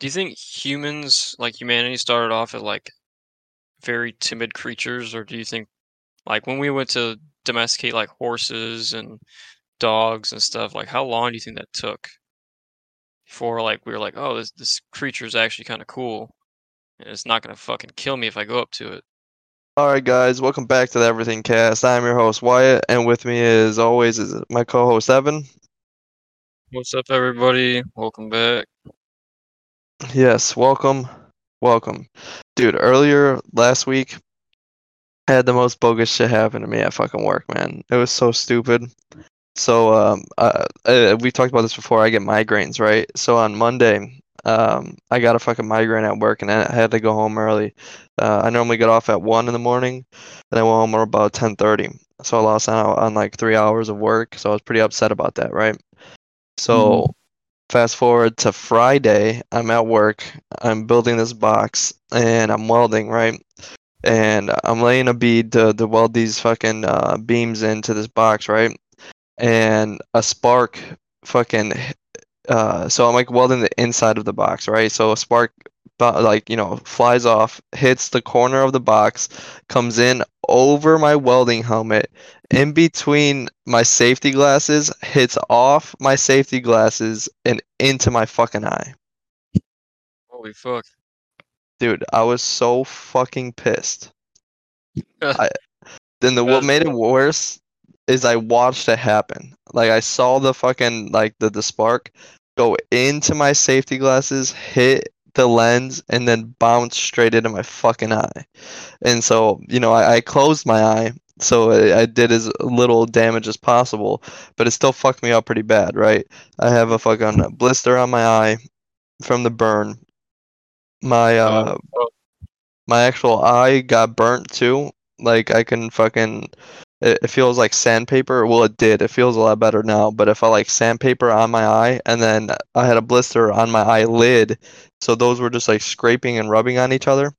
Do you think humans, like humanity, started off as like very timid creatures, or do you think like when we went to domesticate like horses and dogs and stuff, like how long do you think that took before like we were like, oh, this creature is actually kind of cool and it's not gonna fucking kill me if I go up to it? All right, guys, welcome back to the Everything Cast. I'm your host Wyatt, and with me as always is my co-host Evan. What's up, everybody? Welcome back. Yes, welcome. Dude, earlier last week, I had the most bogus shit happen to me at fucking work, man. It was so stupid. So, we talked about this before. I get migraines, right? So on Monday, I got a fucking migraine at work, and I had to go home early. I normally get off at 1 in the morning, and I went home at about 10:30. So I lost out on like 3 hours of work, so I was pretty upset about that, right? So fast forward to Friday, I'm at work, I'm building this box, and I'm welding, right? And I'm laying a bead to weld these fucking beams into this box, right? And a spark fucking... so I'm like welding the inside of the box, right? So a spark, like, you know, flies off, hits the corner of the box, comes in over my welding helmet, in between my safety glasses, hits off my safety glasses, and into my fucking eye. Holy fuck. Dude, I was so fucking pissed. What made it worse is I watched it happen. Like, I saw the fucking, like, the spark go into my safety glasses, hit the lens, and then bounce straight into my fucking eye. And so, you know, I closed my eye, so I did as little damage as possible, but it still fucked me up pretty bad, right? I have a fucking blister on my eye from the burn. My actual eye got burnt, too. Like, I couldn't fucking... It feels like sandpaper. Well, it did. It feels a lot better now, but it felt like sandpaper on my eye, and then I had a blister on my eyelid, so those were just like scraping and rubbing on each other.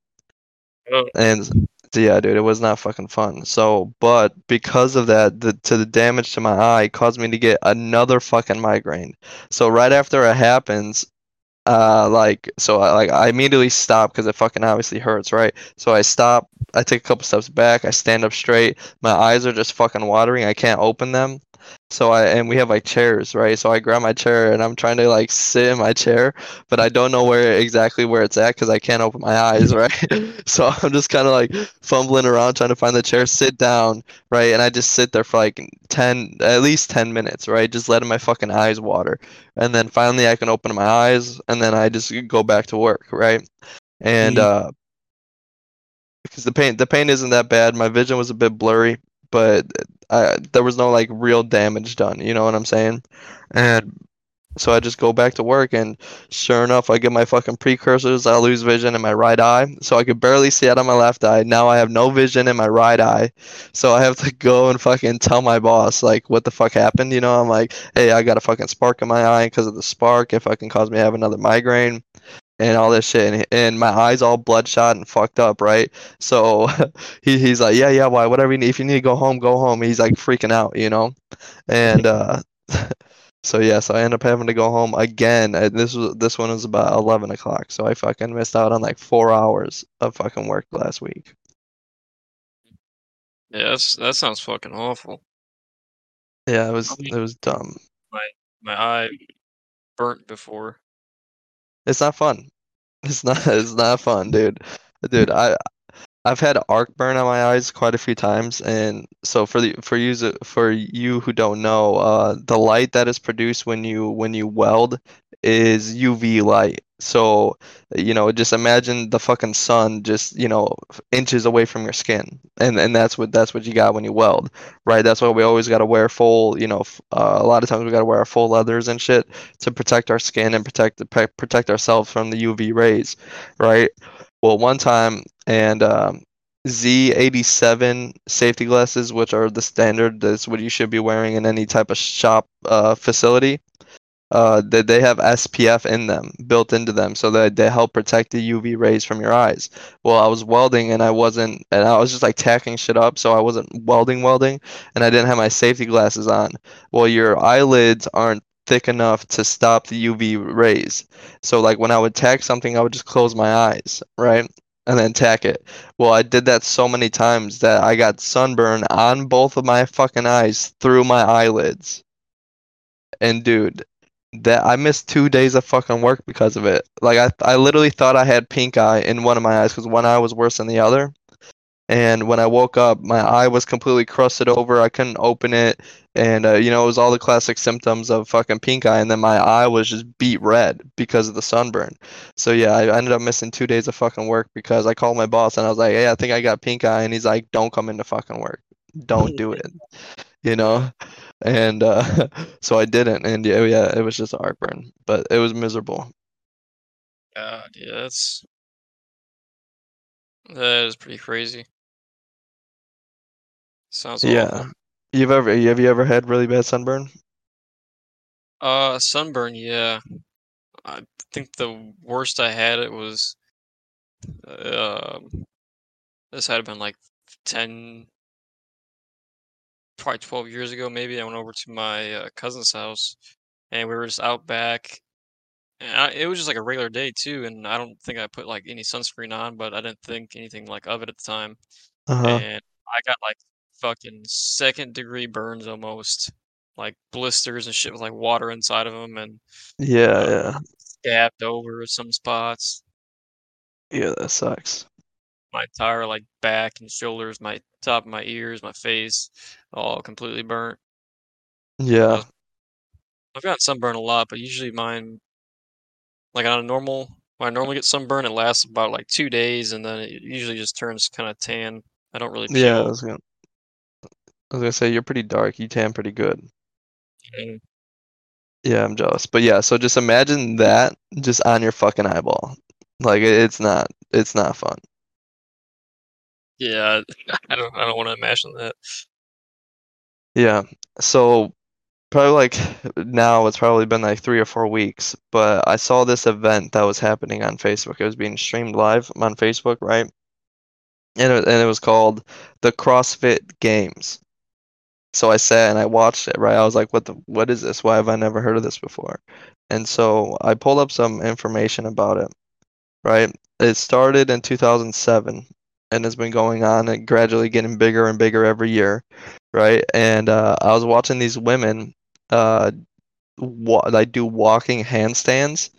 Oh. And yeah, dude, it was not fucking fun. So, but because of that, the damage to my eye caused me to get another fucking migraine. So right after it happens, I immediately stop because it fucking obviously hurts, right? So I stop, I take a couple steps back, I stand up straight, my eyes are just fucking watering, I can't open them. So we have like chairs, right? So I grab my chair and I'm trying to like sit in my chair, but I don't know exactly where it's at because I can't open my eyes, right? So I'm just kind of like fumbling around trying to find the chair, sit down, right? And I just sit there for like at least 10 minutes, right? Just letting my fucking eyes water. And then finally I can open my eyes, and then I just go back to work, right? And because the pain isn't that bad, my vision was a bit blurry, but there was no like real damage done, you know what I'm saying? And so I just go back to work, and sure enough, I get my fucking precursors, I lose vision in my right eye, so I could barely see out of my left eye. Now I have no vision in my right eye, so I have to go and fucking tell my boss like what the fuck happened, you know? I'm like, hey, I got a fucking spark in my eye because of the spark. It fucking caused me to have another migraine and all this shit, and my eyes all bloodshot and fucked up, right? So he's like, yeah, why, whatever you need, if you need to go home. He's like freaking out, you know? And so I end up having to go home again. This one was about 11 o'clock, so I fucking missed out on like 4 hours of fucking work last week. Yeah, that sounds fucking awful. Yeah, it was dumb. My eye burnt before. It's not fun. It's not fun, dude. Dude, I've had arc burn on my eyes quite a few times, and so for you who don't know, the light that is produced when you weld is UV light. So, you know, just imagine the fucking sun just, you know, inches away from your skin, and that's what you got when you weld, right? That's why we always got to wear full, you know, a lot of times we got to wear our full leathers and shit to protect our skin and protect ourselves from the UV rays, right? Well, one time, and Z87 safety glasses, which are the standard, that's what you should be wearing in any type of shop facility. They have SPF in them, built into them, so that they help protect the UV rays from your eyes. Well, I was welding, and I was just like tacking shit up, so I wasn't welding, and I didn't have my safety glasses on. Well, your eyelids aren't thick enough to stop the UV rays. So like when I would tack something, I would just close my eyes, right? And then tack it. Well, I did that so many times that I got sunburn on both of my fucking eyes through my eyelids. And dude, that I missed 2 days of fucking work because of it. Like I literally thought I had pink eye in one of my eyes because one eye was worse than the other. And when I woke up, my eye was completely crusted over. I couldn't open it. And, you know, it was all the classic symptoms of fucking pink eye. And then my eye was just beat red because of the sunburn. So, yeah, I ended up missing 2 days of fucking work because I called my boss and I was like, hey, I think I got pink eye. And he's like, don't come into fucking work. Don't do it. You know? And so I didn't. And, yeah, it was just heartburn. But it was miserable. God, yeah, that is pretty crazy. Sounds yeah. Awful. Have you ever had really bad sunburn? Sunburn, yeah. I think the worst I had it was this had been like 10 probably 12 years ago maybe. I went over to my cousin's house and we were just out back. And it was just like a regular day too, and I don't think I put like any sunscreen on, but I didn't think anything like of it at the time. And I got like fucking second-degree burns almost, like blisters and shit with like water inside of them, and stabbed over some spots. Yeah, that sucks. My entire like back and shoulders, my top of my ears, my face, all completely burnt. Yeah, I've gotten sunburn a lot, but usually mine, like on a normal, when I normally get sunburn, it lasts about like 2 days, and then it usually just turns kind of tan. I don't really. Yeah, I was gonna say you're pretty dark. You tan pretty good. Mm-hmm. Yeah, I'm jealous. But yeah, so just imagine that just on your fucking eyeball. Like it's not fun. Yeah, I don't want to imagine that. Yeah, so probably like now it's probably been like 3 or 4 weeks, but I saw this event that was happening on Facebook. It was being streamed live on Facebook, right? And it was called the CrossFit Games. So I sat and I watched it, right? I was like, what is this? Why have I never heard of this before? And so I pulled up some information about it, right? It started in 2007 and has been going on and gradually getting bigger and bigger every year, right? And I was watching these women like do walking handstands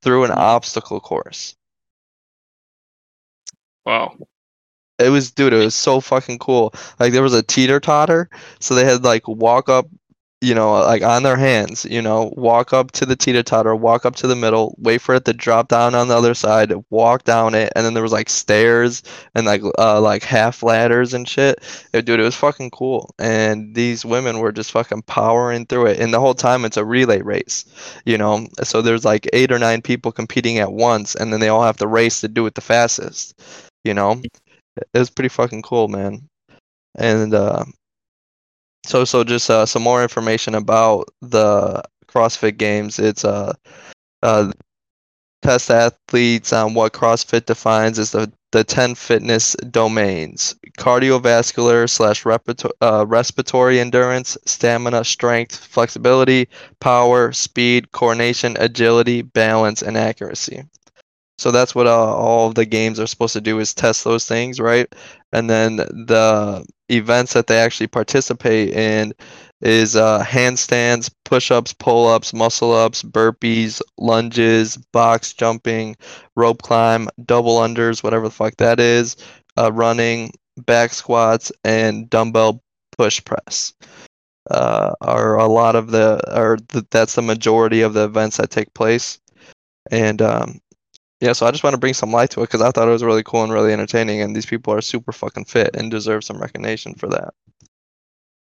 through an obstacle course. Wow. It was so fucking cool. Like there was a teeter-totter, so they had like walk up, you know, like on their hands, you know, walk up to the teeter-totter, walk up to the middle, wait for it to drop down on the other side, walk down it, and then there was like stairs and like half ladders and shit. Dude, it was fucking cool. And these women were just fucking powering through it. And the whole time it's a relay race, you know. So there's like 8 or 9 people competing at once, and then they all have to race to do it the fastest, you know. It was pretty fucking cool, man. And so just some more information about the CrossFit Games. It's test athletes on what CrossFit defines as the 10 fitness domains: cardiovascular / respiratory endurance, stamina, strength, flexibility, power, speed, coordination, agility, balance, and accuracy. So that's what all of the games are supposed to do, is test those things, right? And then the events that they actually participate in is handstands, push-ups, pull-ups, muscle-ups, burpees, lunges, box jumping, rope climb, double unders, whatever the fuck that is, running, back squats, and dumbbell push press. That's the majority of the events that take place. And yeah, so I just want to bring some light to it because I thought it was really cool and really entertaining, and these people are super fucking fit and deserve some recognition for that.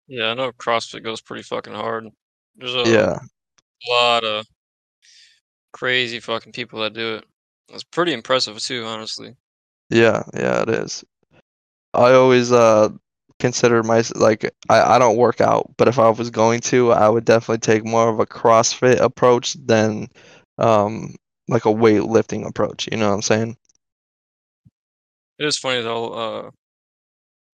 Yeah, I know CrossFit goes pretty fucking hard. There's a lot of crazy fucking people that do it. It's pretty impressive too, honestly. Yeah, it is. I always consider myself like I don't work out, but if I was going to, I would definitely take more of a CrossFit approach than like a weightlifting approach, you know what I'm saying? It is funny though,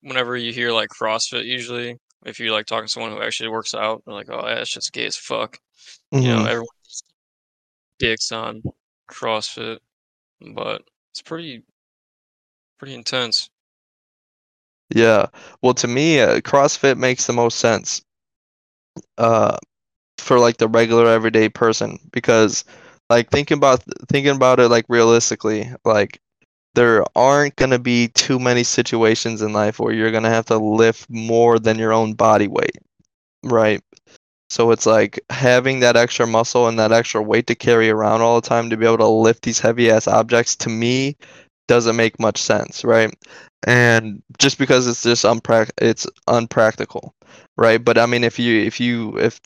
whenever you hear like CrossFit, usually if you're like talking to someone who actually works out, they're like, oh, that shit's gay as fuck. Mm-hmm. You know, everyone dicks on CrossFit, but it's pretty intense. Yeah. Well, to me, CrossFit makes the most sense for like the regular everyday person, because like thinking about it like realistically, like there aren't going to be too many situations in life where you're going to have to lift more than your own body weight, right? So it's like having that extra muscle and that extra weight to carry around all the time to be able to lift these heavy-ass objects, to me, doesn't make much sense, right? And just because it's just it's unpractical, right? But I mean, if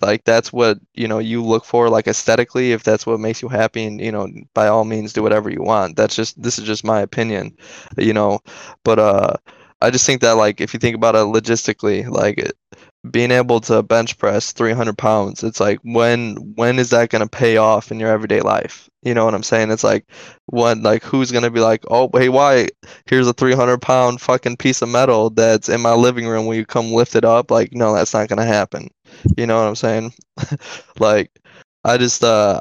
like that's what, you know, you look for, like aesthetically, if that's what makes you happy, and, you know, by all means do whatever you want. This is just my opinion, you know. But I just think that, like, if you think about it logistically, like being able to bench press 300 pounds, it's like when is that going to pay off in your everyday life? You know what I'm saying? It's like when, like, who's going to be like, oh, hey, Wyatt, here's a 300-pound fucking piece of metal that's in my living room, will you come lift it up? Like, no, that's not going to happen. You know what I'm saying? Like, I just I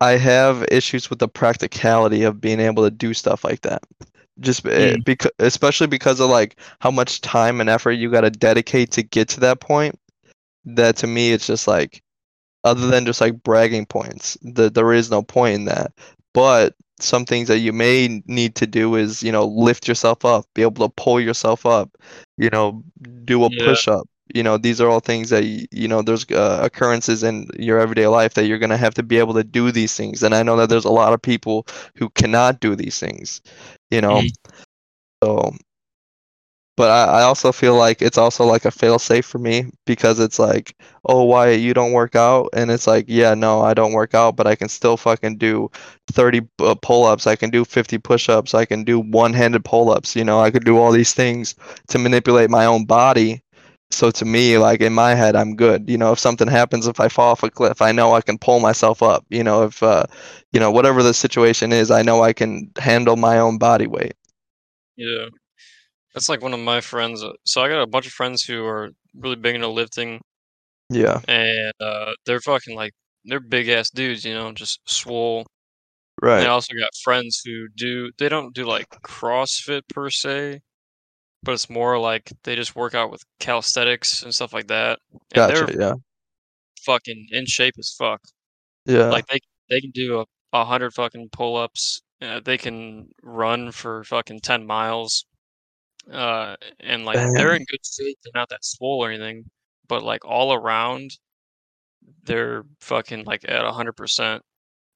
have issues with the practicality of being able to do stuff like that. Just because, especially because of like how much time and effort you got to dedicate to get to that point, that to me it's just like, other than just like bragging points, there is no point in that. But some things that you may need to do is, you know, lift yourself up, be able to pull yourself up, you know, do a push up. You know, these are all things that, you know, there's occurrences in your everyday life that you're going to have to be able to do these things. And I know that there's a lot of people who cannot do these things, you know. So, but I also feel like it's also like a fail-safe for me, because it's like, oh, why you don't work out? And it's like, yeah, no, I don't work out, but I can still fucking do 30 pull-ups. I can do 50 push-ups. I can do one-handed pull-ups. You know, I could do all these things to manipulate my own body. So to me, like in my head, I'm good. You know, if something happens, if I fall off a cliff, I know I can pull myself up. You know, if, you know, whatever the situation is, I know I can handle my own body weight. Yeah. That's like one of my friends. So I got a bunch of friends who are really big into lifting. Yeah. And they're fucking like, they're big ass dudes, you know, just swole. Right. And I also got friends who they don't do like CrossFit per se, but it's more like they just work out with calisthenics and stuff like that. And gotcha, they're fucking in shape as fuck. Yeah. Like they can do 100 fucking pull-ups. They can run for fucking 10 miles. And like they're in good shape. They're not that swole or anything, but like all around, they're fucking like at 100%.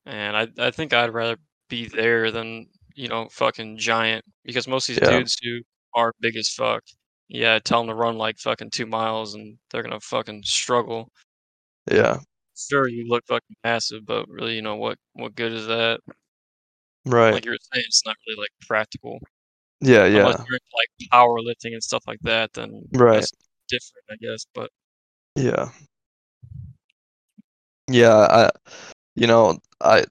And I think I'd rather be there than, you know, fucking giant, because most of these dudes who are big as fuck, tell them to run like fucking 2 miles and they're gonna fucking struggle. Yeah. Sure, you look fucking massive, but really, you know, what good is that? Right. Like you were saying, it's not really like practical. Yeah, yeah. Unless you're like powerlifting and stuff like that, then that's different, I guess. But I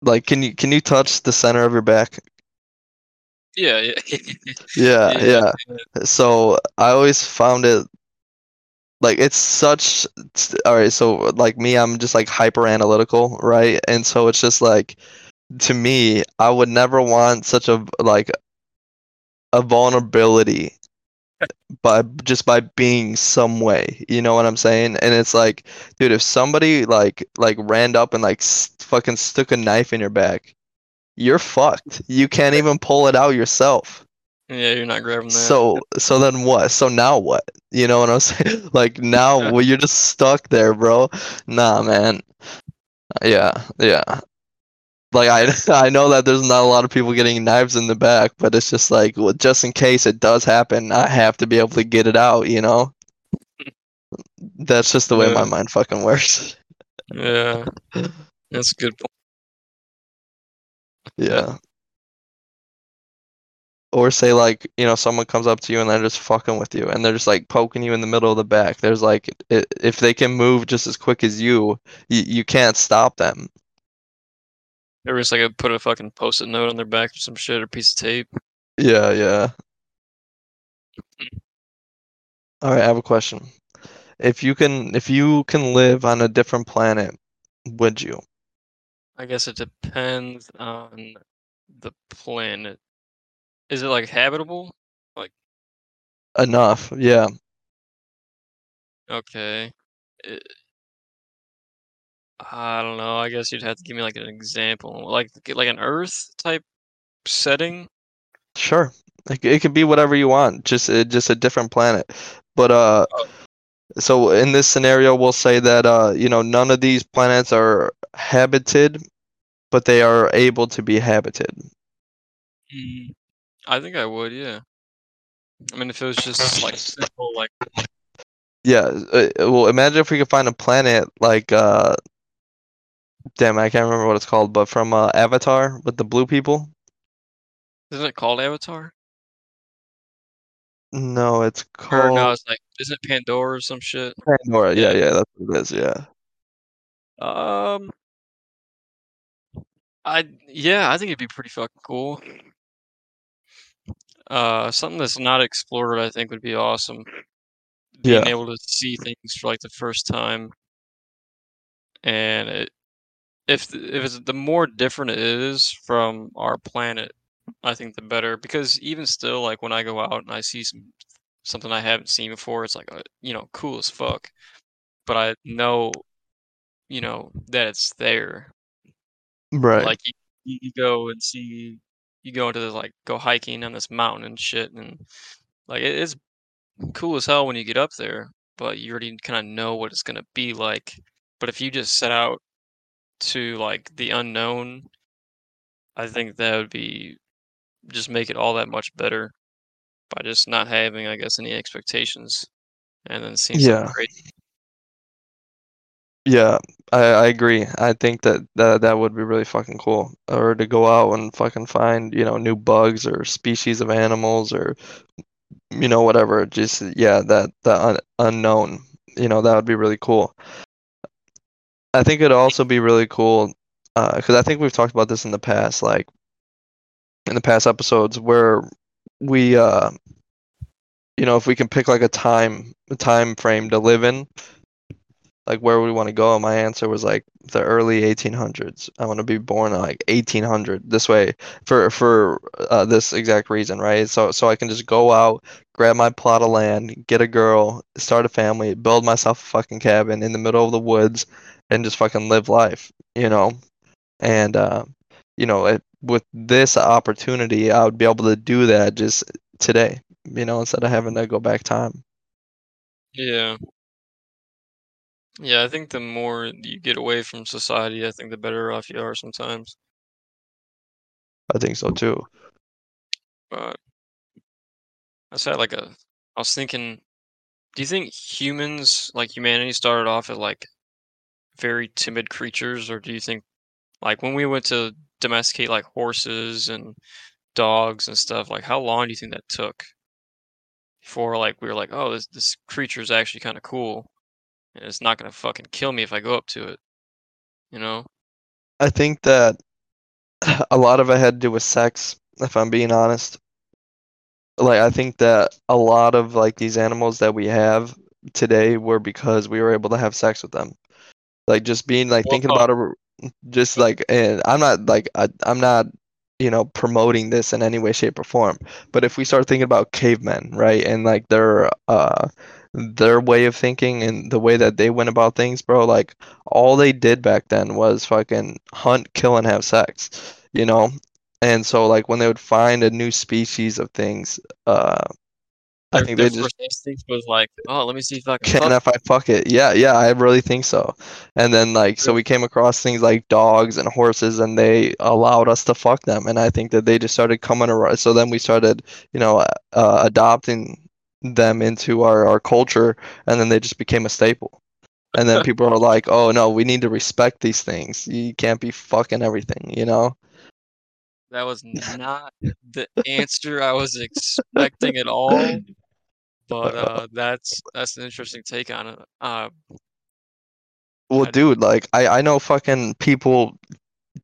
like. Can you touch the center of your back? Yeah. So I always found it like it's such. All right, so like me, I'm just like hyper analytical, right? And so it's just like, to me, I would never want such a like a vulnerability by being some way, you know what I'm saying? And it's like, dude, if somebody like ran up and like fucking stuck a knife in your back, you're fucked. You can't even pull it out yourself. Yeah, you're not grabbing that. So then what? So now what? You know what I'm saying? Like now, well, you're just stuck there, bro. Nah, man. Yeah. Like I know that there's not a lot of people getting knives in the back, but it's just like, well, just in case it does happen, I have to be able to get it out, you know? That's just the way my mind fucking works. Yeah. That's a good point. Yeah. Or say like, you know, someone comes up to you and they're just fucking with you and they're just like poking you in the middle of the back. There's like, if they can move just as quick as you can't stop them. Or it's like I put a fucking post-it note on their back or some shit, or a piece of tape. Yeah. All right, I have a question. If you can live on a different planet, would you? I guess it depends on the planet. Is it like habitable? Like enough, yeah. Okay. I don't know. I guess you'd have to give me like an example, like an Earth type setting. Sure, it could be whatever you want. Just a different planet. But so in this scenario, we'll say that none of these planets are habited, but they are able to be habited. I think I would, yeah. I mean, if it was just like simple, like. Yeah, well, imagine if we could find a planet like, damn, I can't remember what it's called, but from Avatar with the blue people. Isn't it called Avatar? No, it's called... Or no, it's like, isn't it Pandora or some shit? Pandora, yeah, that's what it is, yeah. I think it'd be pretty fucking cool. Something that's not explored, I think, would be awesome. Being able to see things for like the first time, and if it's the more different it is from our planet, I think the better. Because even still, like when I go out and I see something I haven't seen before, it's like cool as fuck. But I know, that it's there. Right. Like you go and see, you go into this, like go hiking on this mountain and shit, and like it's cool as hell when you get up there, but you already kind of know what it's going to be like. But if you just set out to like the unknown, I think that would be just make it all that much better by just not having, I guess, any expectations, and then seeing something crazy. Yeah, I agree. I think that would be really fucking cool. Or to go out and fucking find, new bugs or species of animals or whatever, just unknown, that would be really cool. I think it'd also be really cool because I think we've talked about this in the past, like in the past episodes, where we if we can pick like a time frame to live in, like where we want to go. And my answer was like the early 1800s. I want to be born like 1800. This way for this exact reason, right? So I can just go out, grab my plot of land, get a girl, start a family, build myself a fucking cabin in the middle of the woods, and just fucking live life, And with this opportunity, I would be able to do that just today, instead of having to go back time. Yeah. Yeah, I think the more you get away from society, I think the better off you are sometimes. I think so too. But I was thinking, do you think humanity started off as like very timid creatures, or do you think like when we went to domesticate like horses and dogs and stuff, like how long do you think that took before like we were like, oh, this creature is actually kind of cool? And it's not going to fucking kill me if I go up to it, I think that a lot of it had to do with sex, if I'm being honest. Like, I think that a lot of, like, these animals that we have today were because we were able to have sex with them. Like, just being, like, thinking about it, just, like, and I'm not, like, I'm not, promoting this in any way, shape, or form. But if we start thinking about cavemen, right, and, like, they're, their way of thinking and the way that they went about things, bro, like all they did back then was fucking hunt, kill, and have sex, And so like when they would find a new species of things, I think they just was like, oh, let me see if I can if I fuck it. Yeah, I really think so. And then like so we came across things like dogs and horses, and they allowed us to fuck them. And I think that they just started coming around. So then we started, adopting them into our culture, and then they just became a staple. And then people are like, oh no, we need to respect these things. You can't be fucking everything, That was not the answer I was expecting at all. But that's an interesting take on it. Well, dude, like I know fucking people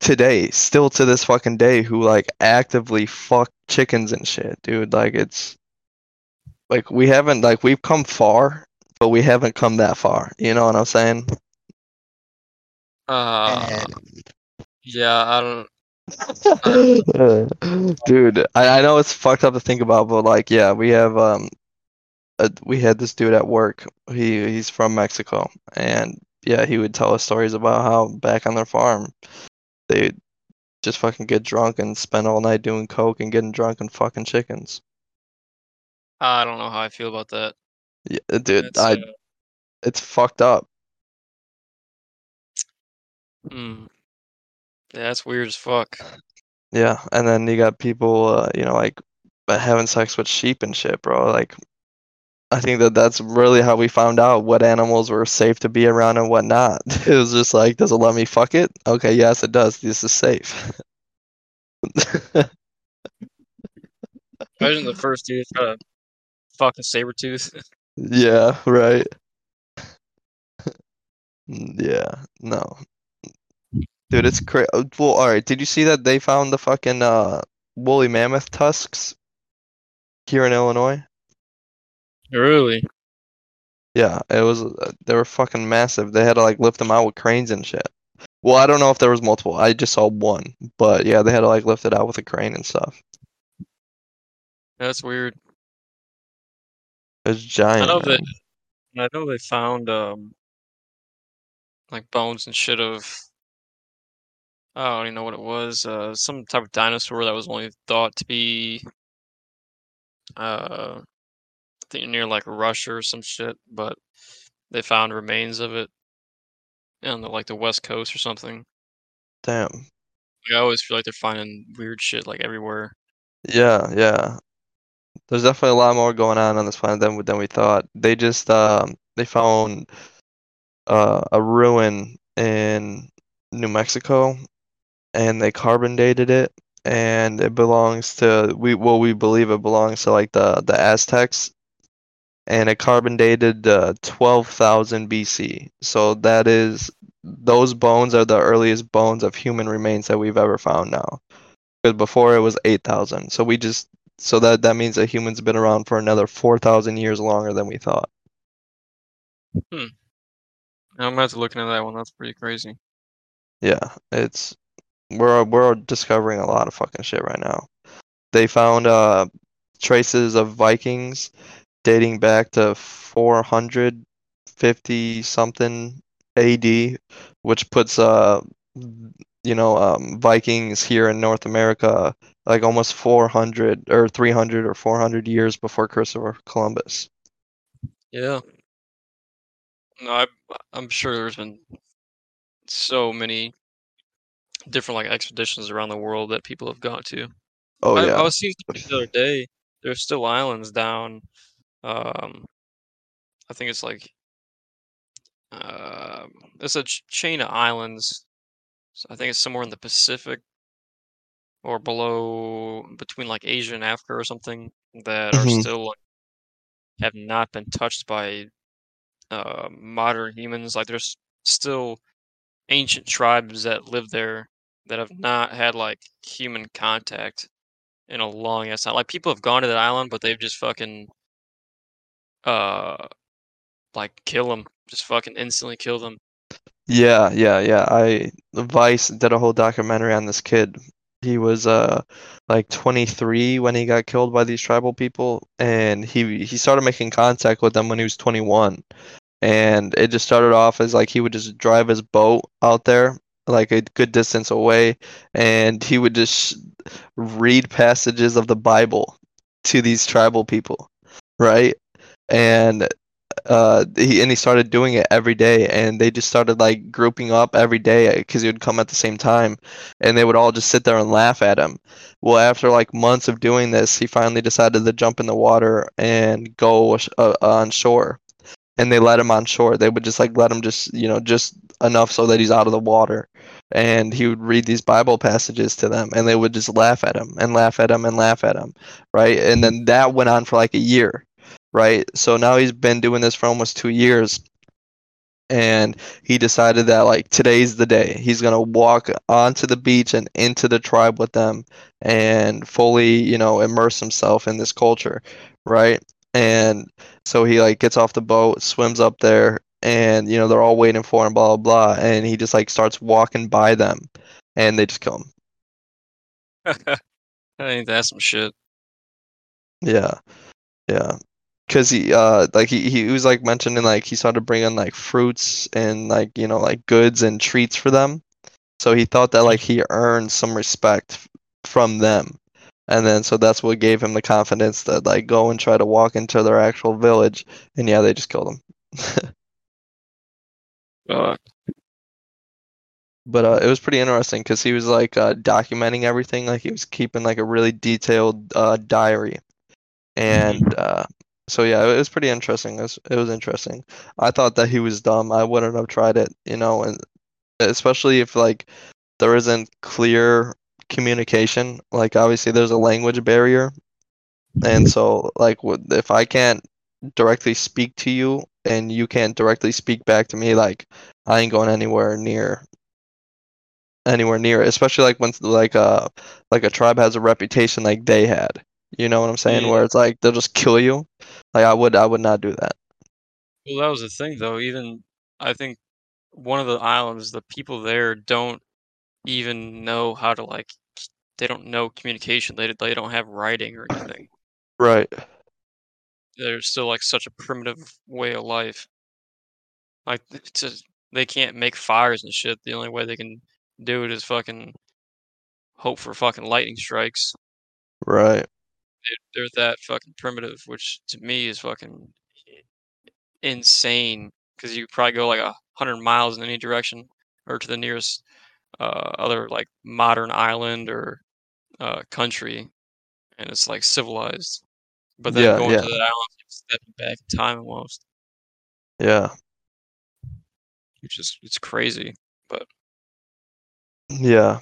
today, still to this fucking day, who like actively fuck chickens and shit, dude. Like it's like we haven't, like we've come far, but we haven't come that far. You know what I'm saying? Yeah, I don't. Dude, I know it's fucked up to think about, but like, yeah, we have we had this dude at work. He's from Mexico, and yeah, he would tell us stories about how back on their farm, they just fucking get drunk and spend all night doing coke and getting drunk and fucking chickens. I don't know how I feel about that. Yeah, dude, it's fucked up. Hmm. Yeah, that's weird as fuck. Yeah, and then you got people, you know, like having sex with sheep and shit, bro. Like, I think that's really how we found out what animals were safe to be around and what not. It was just like, does it let me fuck it? Okay, yes, it does. This is safe. Imagine the first dude trying to fuck a saber tooth. Yeah, right. Yeah, no. Dude, it's crazy. Well, all right. Did you see that they found the fucking woolly mammoth tusks here in Illinois? Really? Yeah, it was. They were fucking massive. They had to like lift them out with cranes and shit. Well, I don't know if there was multiple. I just saw one, but yeah, they had to like lift it out with a crane and stuff. That's weird. It's giant. I know they found like bones and shit of. I don't even know what it was. Some type of dinosaur that was only thought to be I think near like Russia or some shit, but they found remains of it on like the West Coast or something. Damn. Like, I always feel like they're finding weird shit like everywhere. Yeah, yeah. There's definitely a lot more going on this planet than we thought. They just they found a ruin in New Mexico. And they carbon dated it, and it belongs to we believe it belongs to like the Aztecs, and it carbon dated 12,000 BC. So that is those bones are the earliest bones of human remains that we've ever found now. Because before it was 8,000. So that means that humans have been around for another 4,000 years longer than we thought. I'm gonna have to look into that one. That's pretty crazy. Yeah, it's. We're discovering a lot of fucking shit right now. They found traces of Vikings dating back to 450 something AD, which puts Vikings here in North America like almost 400 or 300 or 400 years before Christopher Columbus. Yeah. No, I'm sure there's been so many different like expeditions around the world that people have gone to. Oh yeah, I was seeing something the other day. There's still islands down. I think it's like it's a chain of islands. So I think it's somewhere in the Pacific or below between like Asia and Africa or something that are still like, have not been touched by modern humans. Like there's still ancient tribes that live there that have not had like human contact in a long ass time. Like people have gone to that island, but they've just fucking like kill them, just fucking instantly kill them. Yeah. Vice did a whole documentary on this kid. He was like 23 when he got killed by these tribal people, and he started making contact with them when he was 21. And it just started off as like he would just drive his boat out there like a good distance away, and he would just read passages of the Bible to these tribal people, right? And he started doing it every day, and they just started like grouping up every day because he would come at the same time, and they would all just sit there and laugh at him. Well, after like months of doing this, he finally decided to jump in the water and go on shore. And they let him on shore. They would just like let him just enough so that he's out of the water. And he would read these Bible passages to them, and they would just laugh at him and laugh at him and laugh at him, right? And then that went on for like a year, right? So now he's been doing this for almost 2 years, and he decided that like today's the day. He's gonna walk onto the beach and into the tribe with them and fully, immerse himself in this culture, right? And so he like gets off the boat, swims up there, and you know they're all waiting for him, blah blah blah, and he just like starts walking by them, and they just kill him. I think that's some shit. Yeah, yeah. Cause he like he was like mentioning like he started bringing like fruits and like you know like goods and treats for them, so he thought that like he earned some respect from them, and then so that's what gave him the confidence to like go and try to walk into their actual village, and yeah, they just killed him. But it was pretty interesting because he was like documenting everything, like he was keeping like a really detailed diary, and. So yeah, it was pretty interesting. It was interesting. I thought that he was dumb. I wouldn't have tried it, you know, and especially if like there isn't clear communication. Like obviously there's a language barrier, and so like if I can't directly speak to you and you can't directly speak back to me, like I ain't going anywhere near. Especially like when like a tribe has a reputation like they had. You know what I'm saying? Yeah. Where it's like they'll just kill you. Like I would not do that. Well, that was the thing, though. Even I think one of the islands, the people there don't even know how to like. They don't know communication. They don't have writing or anything. Right. They're still like such a primitive way of life. Like they can't make fires and shit. The only way they can do it is fucking hope for fucking lightning strikes. Right. They're that fucking primitive, which to me is fucking insane. Because you could probably go like 100 miles in any direction, or to the nearest other like modern island or country, and it's like civilized. But then going to that island, stepping back in time almost. Yeah, it's crazy, but yeah.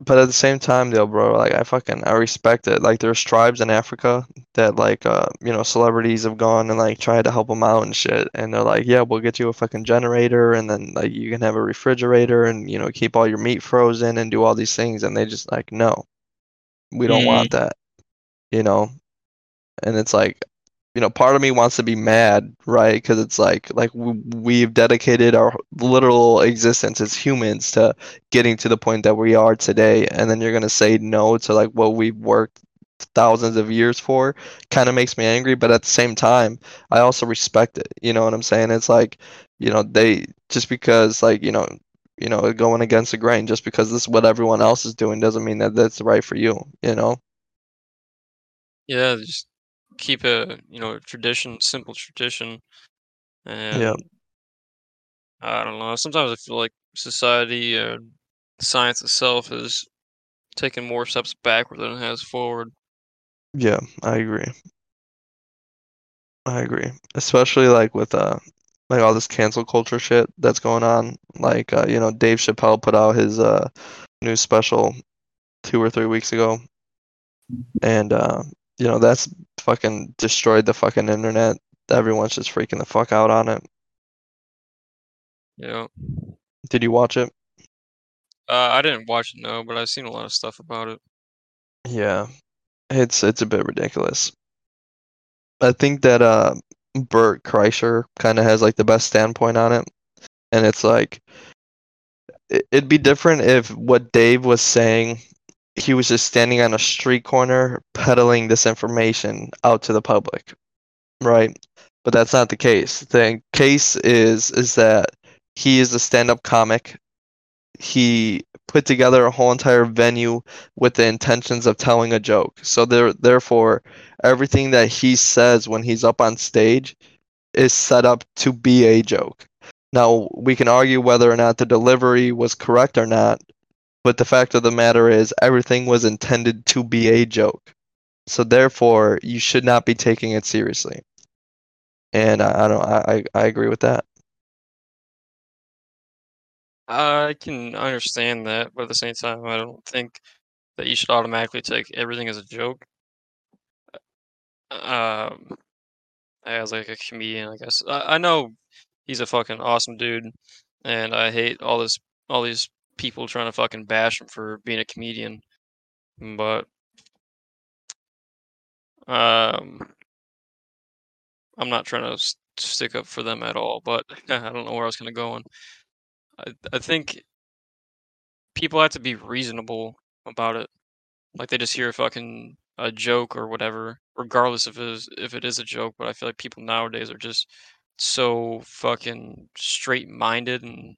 But at the same time, though, bro, like I respect it. Like there's tribes in Africa that like you know celebrities have gone and like tried to help them out and shit, and they're like, yeah, we'll get you a fucking generator, and then like you can have a refrigerator, and you know keep all your meat frozen and do all these things, and they just like, no, we don't want that, you know. And it's like, you know, part of me wants to be mad, right? Because it's like we've dedicated our literal existence as humans to getting to the point that we are today, and then you're gonna say no to like what we've worked thousands of years for. Kind of makes me angry, but at the same time, I also respect it. You know what I'm saying? It's like, you know, they just because like you know going against the grain, just because this is what everyone else is doing doesn't mean that that's right for you. You know? Yeah. Just keep a tradition, simple tradition, and yeah. I don't know. Sometimes I feel like society, science itself, is taking more steps backward than it has forward. Yeah, I agree. Especially like with like all this cancel culture shit that's going on. Like Dave Chappelle put out his new special 2 or 3 weeks ago, and that's fucking destroyed the fucking internet. Everyone's just freaking the fuck out on it. Yeah. Did you watch it? I didn't watch it, no, but I've seen a lot of stuff about it. Yeah. It's a bit ridiculous. I think that Bert Kreischer kind of has like the best standpoint on it. And it's like it'd be different if what Dave was saying, he was just standing on a street corner peddling this information out to the public, right? But that's not the case. The case is that he is a stand-up comic. He put together a whole entire venue with the intentions of telling a joke. So therefore, everything that he says when he's up on stage is set up to be a joke. Now, we can argue whether or not the delivery was correct or not, but the fact of the matter is, everything was intended to be a joke. So therefore, you should not be taking it seriously. And I agree with that. I can understand that, but at the same time, I don't think that you should automatically take everything as a joke. As like a comedian, I guess. I know he's a fucking awesome dude, and I hate all these people trying to fucking bash him for being a comedian, but I'm not trying to stick up for them at all, but I don't know where I was going to go on. I think people have to be reasonable about it. Like, they just hear a joke or whatever, regardless if it is a joke. But I feel like people nowadays are just so fucking straight-minded, and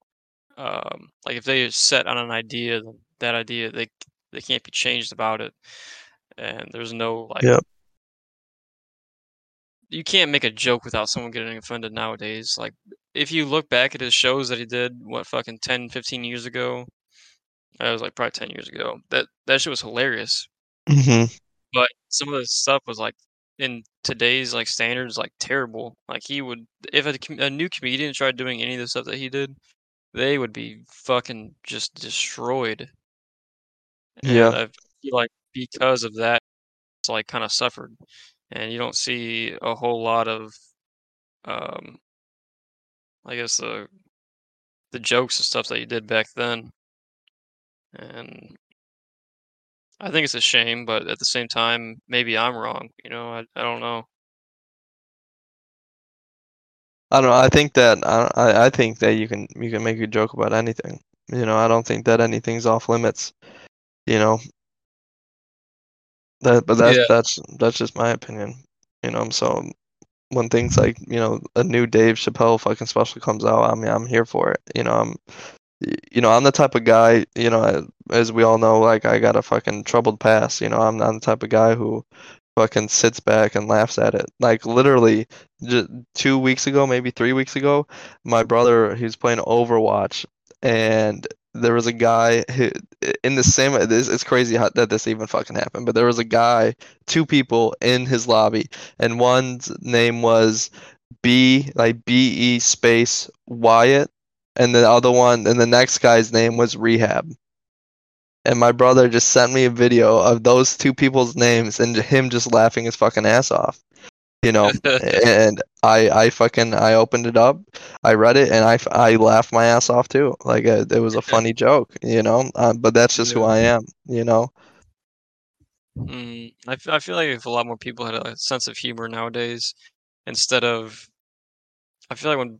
like, if they are set on an idea, that idea, they can't be changed about it. And there's no, like, yep. You can't make a joke without someone getting offended nowadays. Like, if you look back at his shows that he did, what, fucking 10, 15 years ago? That was, like, probably 10 years ago. That shit was hilarious. Mm-hmm. But some of the stuff was, like, in today's, like, standards, like, terrible. Like, he would... If a new comedian tried doing any of the stuff that he did, they would be fucking just destroyed. And yeah. I feel like because of that, it's, like, kind of suffered. And you don't see a whole lot of, I guess, the jokes and stuff that you did back then. And I think it's a shame, but at the same time, maybe I'm wrong. You know, I don't know. I don't know. I think that you can make a joke about anything. You know, I don't think that anything's off limits. You know. That's just my opinion, you know. So when things like, you know, a new Dave Chappelle fucking special comes out, I mean, I'm here for it. You know, I'm the type of guy, you know, as we all know, like, I got a fucking troubled past. You know, I'm not the type of guy who fucking sits back and laughs at it. Like, literally, just 2 weeks ago, maybe 3 weeks ago, my brother, he was playing Overwatch, and there was a guy who, in the same, it's crazy how, that this even fucking happened, but there was a guy, two people in his lobby, and one's name was B-E space Wyatt, and the other one, and the next guy's name was Rehab. And my brother just sent me a video of those two people's names and him just laughing his fucking ass off. You know, and I opened it up, I read it, and I laughed my ass off too. Like, it was a funny joke, you know, but that's just who I am, you know. I feel like if a lot more people had a sense of humor nowadays, instead of, I feel like when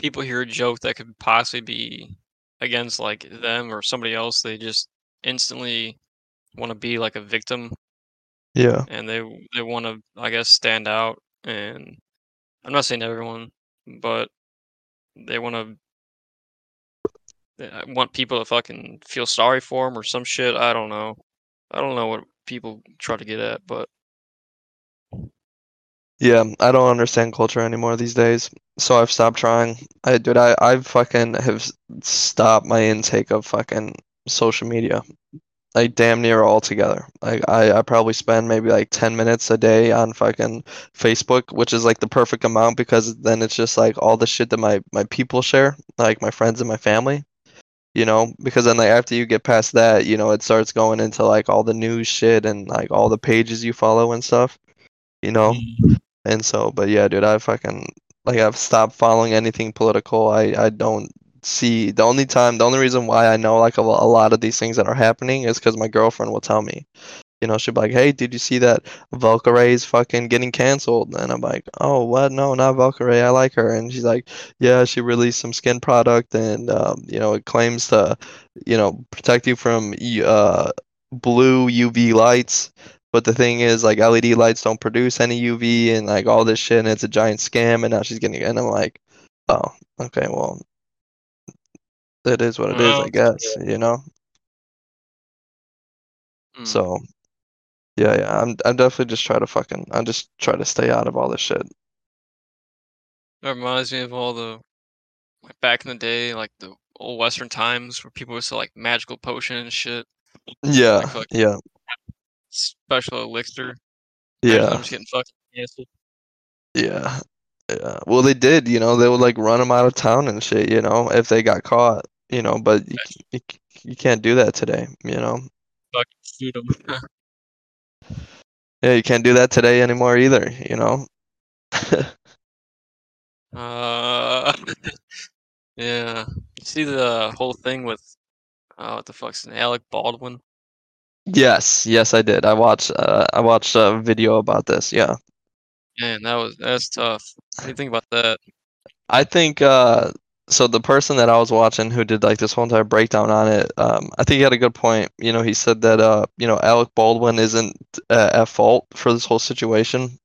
people hear a joke that could possibly be against, like, them or somebody else, they just instantly want to be like a victim. Yeah, and they want to, I guess, stand out, and I'm not saying everyone, but they want people to fucking feel sorry for them or some shit. I don't know what people try to get at, but yeah, I don't understand culture anymore these days, so I've stopped trying. I fucking have stopped my intake of fucking social media. Like, damn near altogether. Like, I probably spend maybe like 10 minutes a day on fucking Facebook, which is like the perfect amount, because then it's just like all the shit that my people share, like my friends and my family, you know, because then, like, after you get past that, you know, it starts going into like all the news shit and like all the pages you follow and stuff, you know. And so, but yeah, dude, I fucking, like, I've stopped following anything political. I don't see, the only reason why I know, like, a lot of these things that are happening is because my girlfriend will tell me. You know, she'll be like, hey, did you see that Velcro Ray's fucking getting canceled? And I'm like, oh, what? No, not Velcro Ray. I like her. And she's like, yeah, she released some skin product, and, you know, it claims to, you know, protect you from blue UV lights. But the thing is, like, LED lights don't produce any UV and, like, all this shit, and it's a giant scam. And now she's getting, and I'm like, oh, okay, well, it is what it is, I guess, you know. So, yeah, I'm definitely just try to fucking, I just try to stay out of all this shit. That reminds me of all the, like, back in the day, like the old Western times where people would sell like magical potion and shit. Yeah, like, yeah. Special elixir. Yeah. I'm just getting fucking canceled. Yeah. Yeah. Well, they did, you know, they would like run them out of town and shit, you know, if they got caught, you know, but you can't do that today, you know. Fucking shoot them. Yeah, you can't do that today anymore either, you know. Yeah. You see the whole thing with, what the fuck's name, Alec Baldwin? Yes, I did. I watched a video about this, yeah. Man, that's tough. What do you think about that? I think so the person that I was watching who did like this whole entire breakdown on it, I think he had a good point. You know, he said that Alec Baldwin isn't at fault for this whole situation.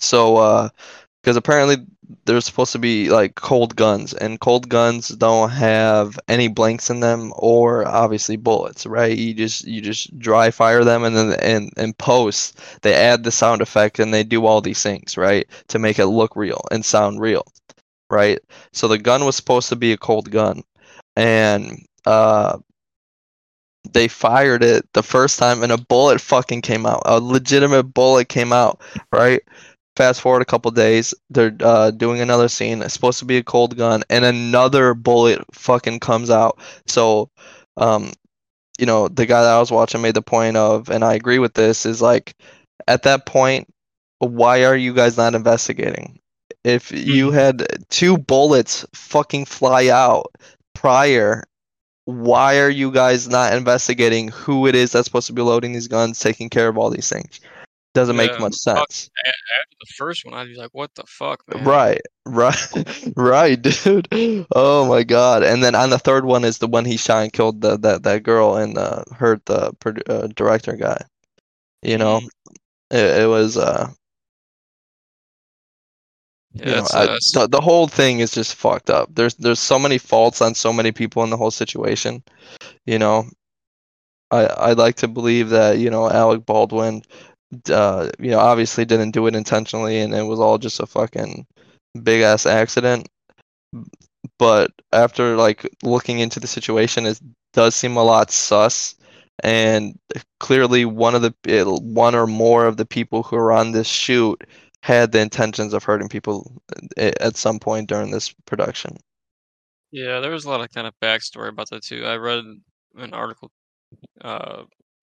So because apparently there's supposed to be like cold guns, and cold guns don't have any blanks in them or obviously bullets, right? You just dry fire them, and then and post they add the sound effect and they do all these things, right, to make it look real and sound real, right? So the gun was supposed to be a cold gun, and they fired it the first time and a bullet fucking came out. A legitimate bullet came out, right? Fast forward a couple days, they're doing another scene. It's supposed to be a cold gun, and another bullet fucking comes out. So, the guy that I was watching made the point of, and I agree with this, is like, at that point, why are you guys not investigating? If you had two bullets fucking fly out prior, why are you guys not investigating who it is that's supposed to be loading these guns, taking care of all these things? Doesn't make much sense. After the first one, I'd be like, "What the fuck, man?" Right, right, dude. Oh my god! And then on the third one is the one he shot and killed that girl and hurt the director guy. You know, it was. The whole thing is just fucked up. There's so many faults on so many people in the whole situation. You know, I'd like to believe that Alec Baldwin. Obviously didn't do it intentionally, and it was all just a fucking big ass accident. But after like looking into the situation, it does seem a lot sus, and clearly one or more of the people who are on this shoot had the intentions of hurting people at some point during this production. Yeah, there was a lot of kind of backstory about that too. I read an article.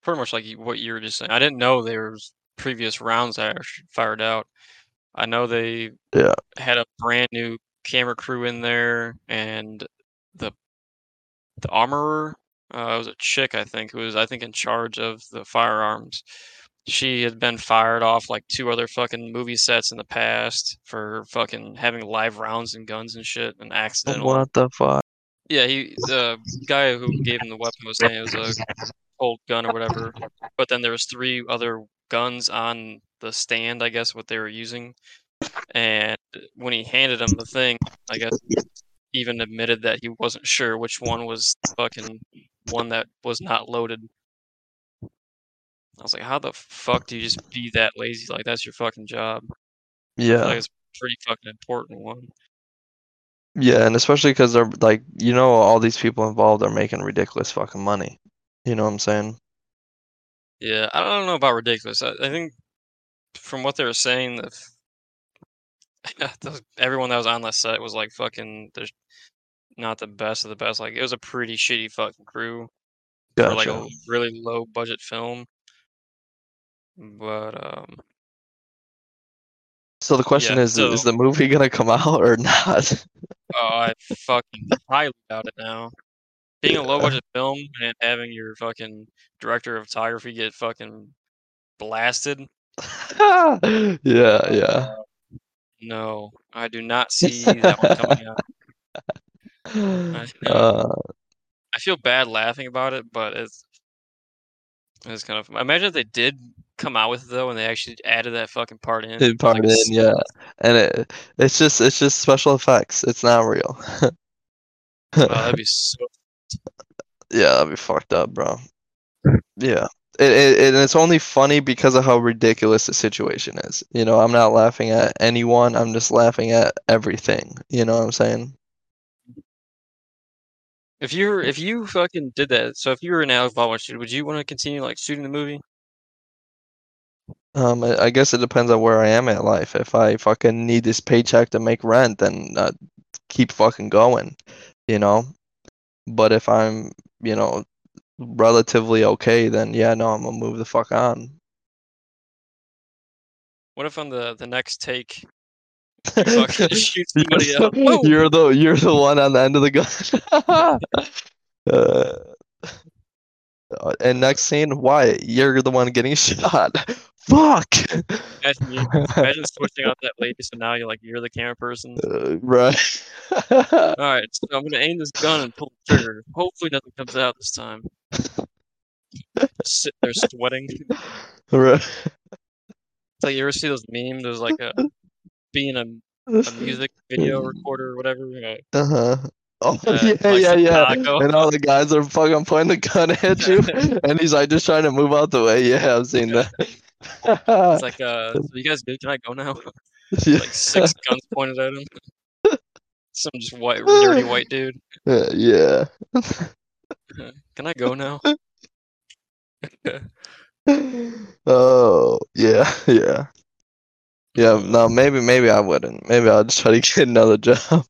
Pretty much like what you were just saying. I didn't know there was previous rounds that I fired out. I know they had a brand new camera crew in there, and the armorer was a chick, I think, who was in charge of the firearms. She had been fired off like two other fucking movie sets in the past for fucking having live rounds and guns and shit, and accidental. What the fuck? Yeah, the guy who gave him the weapon was saying it was a cold gun or whatever, but then there was three other guns on the stand, I guess, what they were using. And when he handed him the thing, I guess he even admitted that he wasn't sure which one was the fucking one that was not loaded. I was like, how the fuck do you just be that lazy? Like, that's your fucking job. Yeah. I feel like it's a pretty fucking important one. Yeah, and especially because they're like, all these people involved are making ridiculous fucking money. You know what I'm saying? Yeah, I don't know about ridiculous. I think from what they were saying, everyone that was on that set was like fucking, they're not the best of the best. Like, it was a pretty shitty fucking crew for like a really low budget film. But so the question is the movie gonna come out or not? Oh, I fucking highly doubt it now. Being a low budget film and having your fucking director of photography get fucking blasted. No, I do not see that one coming out. I feel bad laughing about it, but it's kind of. Imagine if they did come out with it though, and they actually added that fucking part in. And it's just special effects. It's not real. Oh, that'd be so. Yeah, that'd be fucked up, bro. Yeah, and it's only funny because of how ridiculous the situation is. I'm not laughing at anyone. I'm just laughing at everything. You know what I'm saying? If you fucking did that, so if you were an Alec Baldwin shooter, would you want to continue like shooting the movie? I guess it depends on where I am at life. If I fucking need this paycheck to make rent, then keep fucking going, But if I'm, relatively okay, then yeah, no, I'm gonna move the fuck on. What if on the next take, you fucking shoot somebody up? Whoa. You're the one on the end of the gun. And next scene, Wyatt, you're the one getting shot. fuck. Imagine switching off that lady, so now you're like, you're the camera person. Right. All right, so I'm gonna aim this gun and pull the trigger. Hopefully, nothing comes out this time. Sit there sweating. Right. It's like, you ever see those memes? There's like a being a music video recorder or whatever. Uh-huh. Oh, yeah. And all the guys are fucking pointing the gun at you, and he's like just trying to move out the way. Yeah, I've seen that. It's like, you guys good? Can I go now? Yeah. Like 6 guns pointed at him. Some just white, dirty white dude. Yeah. Can I go now? Oh, yeah. Yeah, no, maybe I wouldn't. Maybe I'll just try to get another job.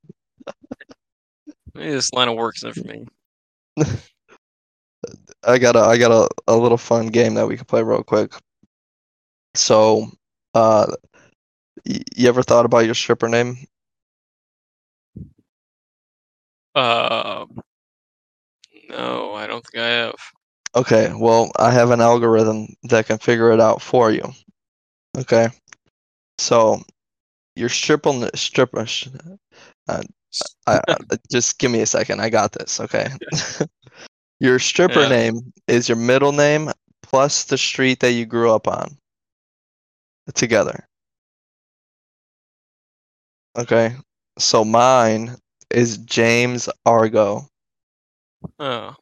Maybe this line of work isn't for me. I got a little fun game that we can play real quick. So, you ever thought about your stripper name? No, I don't think I have. Okay, well, I have an algorithm that can figure it out for you. Okay, so your stripper. Just give me a second. I got this. Okay. Yeah. Your stripper name is your middle name plus the street that you grew up on together. Okay. So mine is James Argo. Oh.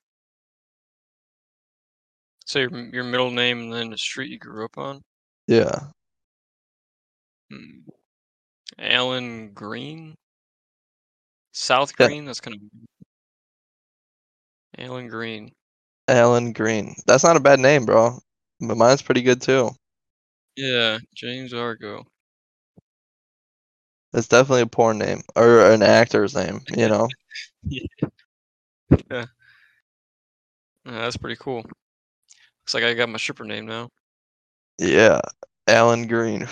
So your middle name and then the street you grew up on? Yeah. Alan Green? South Green? Yeah. That's kind of... Alan Green. That's not a bad name, bro. But mine's pretty good, too. Yeah, James Argo. That's definitely a porn name. Or an actor's name, you know? Yeah. That's pretty cool. Looks like I got my stripper name now. Yeah, Alan Green.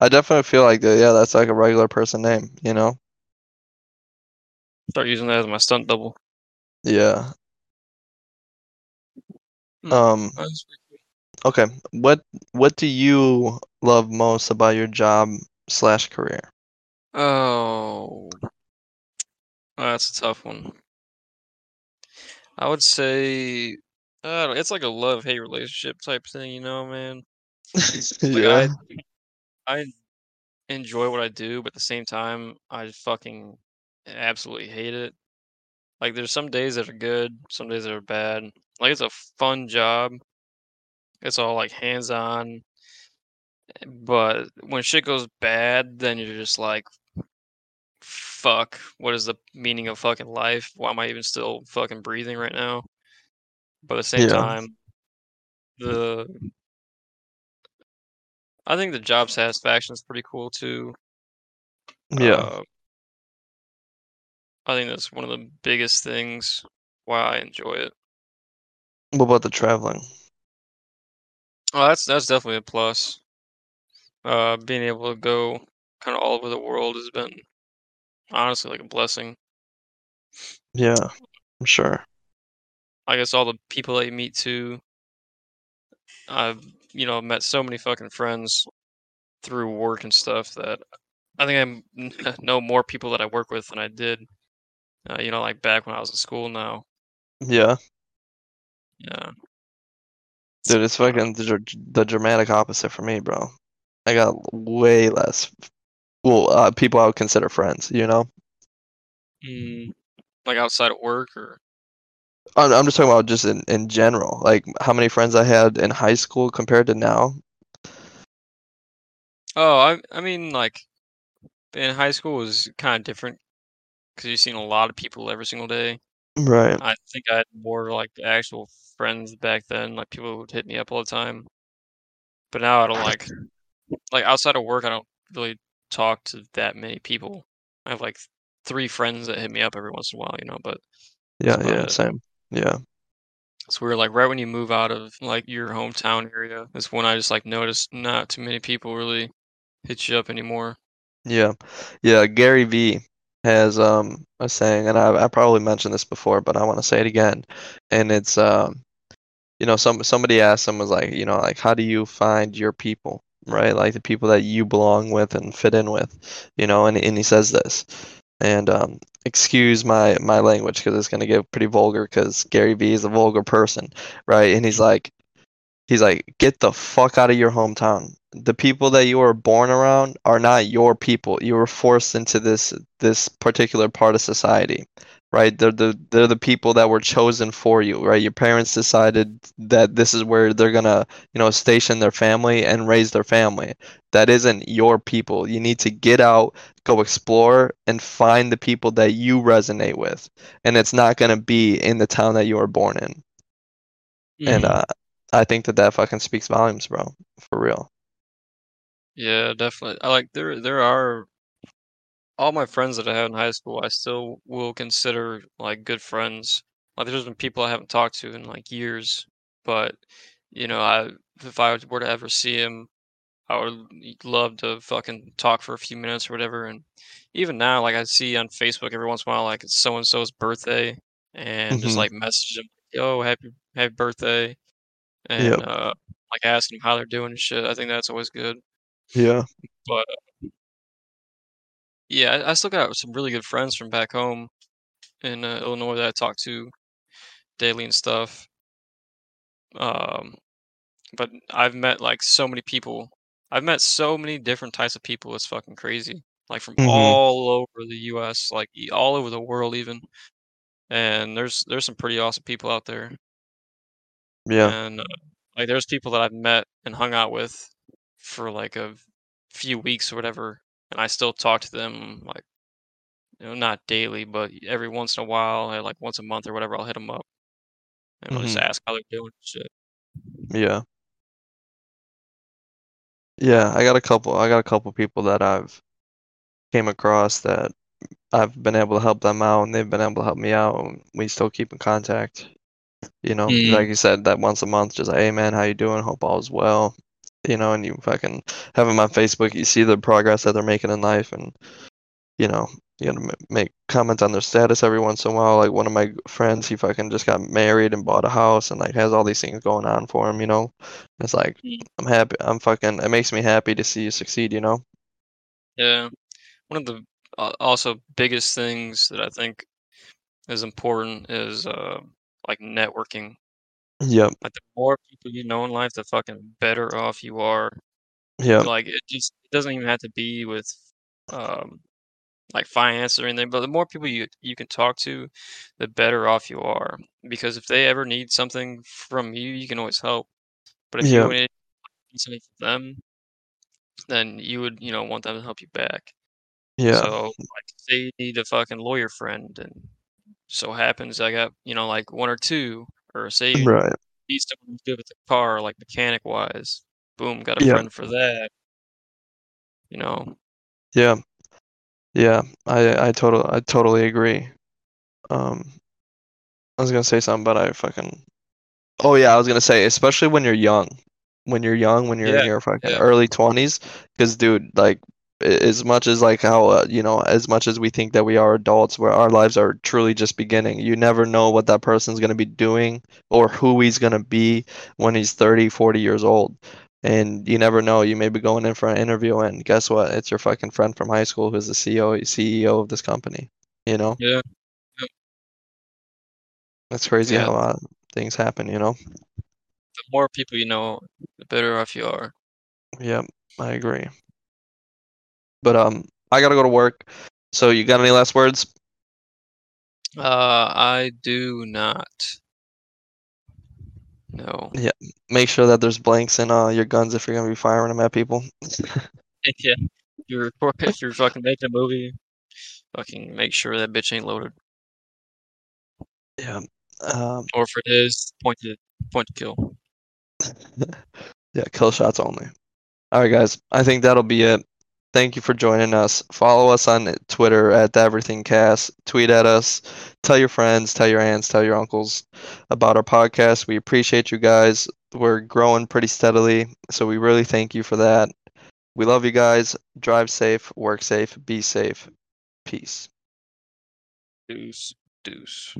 I definitely feel like that. Yeah, that's like a regular person name, you know? Start using that as my stunt double. Yeah. Okay. What do you love most about your job/career? Oh, that's a tough one. I would say it's like a love-hate relationship type thing, you know, man. Yeah. I enjoy what I do, but at the same time, I fucking absolutely hate it. Like, there's some days that are good, some days that are bad. Like, it's a fun job. It's all like hands-on. But when shit goes bad, then you're just like, fuck, what is the meaning of fucking life? Why am I even still fucking breathing right now? But at the same time, I think the job satisfaction is pretty cool too. Yeah. I think that's one of the biggest things why I enjoy it. What about the traveling? Oh, that's definitely a plus. Being able to go kind of all over the world has been honestly like a blessing. Yeah, I'm sure. I guess all the people that you meet too. I've met so many fucking friends through work and stuff that I think I know more people that I work with than I did. Like back when I was in school now. Yeah. Yeah. Dude, it's fucking the dramatic opposite for me, bro. I got way less, people I would consider friends, you know? Like outside of work, or? I'm just talking about just in general. Like, how many friends I had in high school compared to now? Oh, I mean, like, in high school was kind of different because you've seen a lot of people every single day. Right. I think I had more, like, actual friends back then. Like, people would hit me up all the time. But now I don't, like, outside of work, I don't really talk to that many people. I have, like, 3 friends that hit me up every once in a while, you know, but... Yeah, same. Yeah. It's weird, like, right when you move out of, like, your hometown area is when I just, like, noticed not too many people really hit you up anymore. Yeah, Gary Vee has a saying, and I probably mentioned this before, but I want to say it again. And it's you know, somebody asked someone, was like, you know, like, how do you find your people, right? Like the people that you belong with and fit in with, you know, and he says this, and excuse my language because it's going to get pretty vulgar because Gary Vee is a vulgar person, right? And he's like, get the fuck out of your hometown. The people that you were born around are not your people. You were forced into this particular part of society, right? They're the people that were chosen for you, right? Your parents decided that this is where they're gonna, you know, station their family and raise their family. That isn't your people. You need to get out, go explore, and find the people that you resonate with. And it's not gonna be in the town that you were born in. Mm-hmm. And I think that fucking speaks volumes, bro. For real. Yeah, definitely. I like there are all my friends that I had in high school. I still will consider like good friends. Like there's been people I haven't talked to in like years, but you know, if I were to ever see him, I would love to fucking talk for a few minutes or whatever. And even now, like I see on Facebook every once in a while, like it's so and so's birthday, and just like message them, yo, happy birthday, and yep. Like asking them how they're doing and shit. I think that's always good. Yeah, but yeah, I still got some really good friends from back home in Illinois that I talk to daily and stuff. But I've met like so many people. I've met so many different types of people. It's fucking crazy. Like from all over the U.S., like all over the world, even. And there's some pretty awesome people out there. Yeah, and like there's people that I've met and hung out with for like a few weeks or whatever, and I still talk to them, like, you know, not daily, but every once in a while, like once a month or whatever, I'll hit them up and I'll just ask how they're doing and shit. Yeah, I got a couple people that I've came across that I've been able to help them out, and they've been able to help me out, and we still keep in contact, you know. Like you said, that once a month, just like, hey man, how you doing, hope all is well. You know, and you fucking have them on Facebook. You see the progress that they're making in life, and you know, you gotta make comments on their status every once in a while. Like one of my friends, he fucking just got married and bought a house, and like has all these things going on for him. You know, it's like I'm happy. I'm fucking. It makes me happy to see you succeed. You know. Yeah, one of the also biggest things that I think is important is like networking. Yep. Like the more people you know in life, the fucking better off you are. Yeah. Like it doesn't even have to be with like finance or anything, but the more people you can talk to, the better off you are. Because if they ever need something from you, you can always help. But if you need something from them, then you would, you know, want them to help you back. Yeah. So like if they need a fucking lawyer friend, and so happens I got, you know, like one or two. Or say he's someone who's good with the car, like mechanic wise. Boom, got a friend for that. You know. Yeah, yeah. I totally agree. I was gonna say something, but I fucking. Oh yeah, I was gonna say, especially when you're young, when you're in your fucking early 20s, because dude, like. As much as like how you know, as much as we think that we are adults, where our lives are truly just beginning, you never know what that person's going to be doing or who he's going to be when he's 30-40 years old. And you never know, you may be going in for an interview, and guess what, it's your fucking friend from high school who's the CEO of this company, you know. Yeah. That's crazy how things happen, you know. The more people you know, the better off you are. Yep, I agree. But I gotta go to work. So you got any last words? I do not. No. Yeah. Make sure that there's blanks in your guns if you're gonna be firing them at people. Yeah. If you're fucking making a movie, fucking make sure that bitch ain't loaded. Yeah. Or if it is, point to kill. Yeah. Kill shots only. All right, guys. I think that'll be it. Thank you for joining us. Follow us on Twitter at TheEverythingCast. Tweet at us. Tell your friends, tell your aunts, tell your uncles about our podcast. We appreciate you guys. We're growing pretty steadily, so we really thank you for that. We love you guys. Drive safe, work safe, be safe. Peace. Deuce.